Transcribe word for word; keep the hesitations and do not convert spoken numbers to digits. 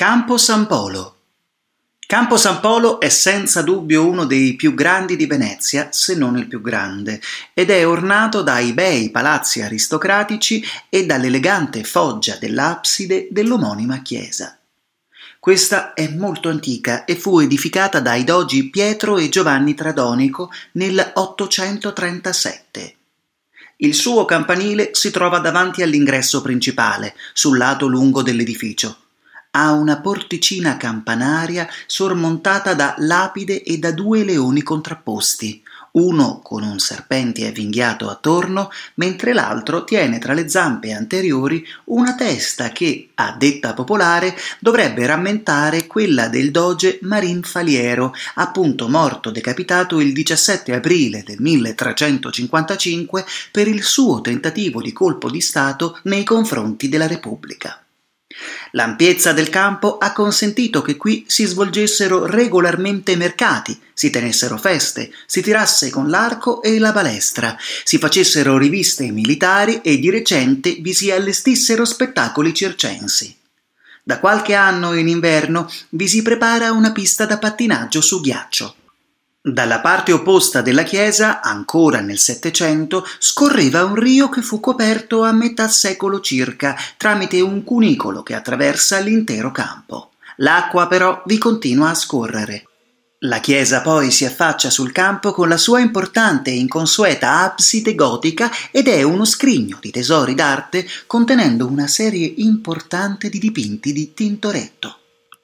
Campo San Polo. Campo San Polo è senza dubbio uno dei più grandi di Venezia, se non il più grande, ed è ornato dai bei palazzi aristocratici e dall'elegante foggia dell'abside dell'omonima chiesa. Questa è molto antica e fu edificata dai dogi Pietro e Giovanni Tradonico nel ottocentotrentasette. Il suo campanile si trova davanti all'ingresso principale, sul lato lungo dell'edificio. Ha una porticina campanaria sormontata da lapide e da due leoni contrapposti, uno con un serpente avvinghiato attorno, mentre l'altro tiene tra le zampe anteriori una testa che, a detta popolare, dovrebbe rammentare quella del doge Marin Faliero, appunto morto decapitato il diciassette aprile del milletrecentocinquantacinque per il suo tentativo di colpo di Stato nei confronti della Repubblica. L'ampiezza del campo ha consentito che qui si svolgessero regolarmente mercati, si tenessero feste, si tirasse con l'arco e la balestra, si facessero riviste militari e di recente vi si allestissero spettacoli circensi. Da qualche anno in inverno vi si prepara una pista da pattinaggio su ghiaccio. Dalla parte opposta della chiesa, ancora nel Settecento, scorreva un rio che fu coperto a metà secolo circa tramite un cunicolo che attraversa l'intero campo. L'acqua però vi continua a scorrere. La chiesa poi si affaccia sul campo con la sua importante e inconsueta abside gotica ed è uno scrigno di tesori d'arte contenendo una serie importante di dipinti di Tintoretto.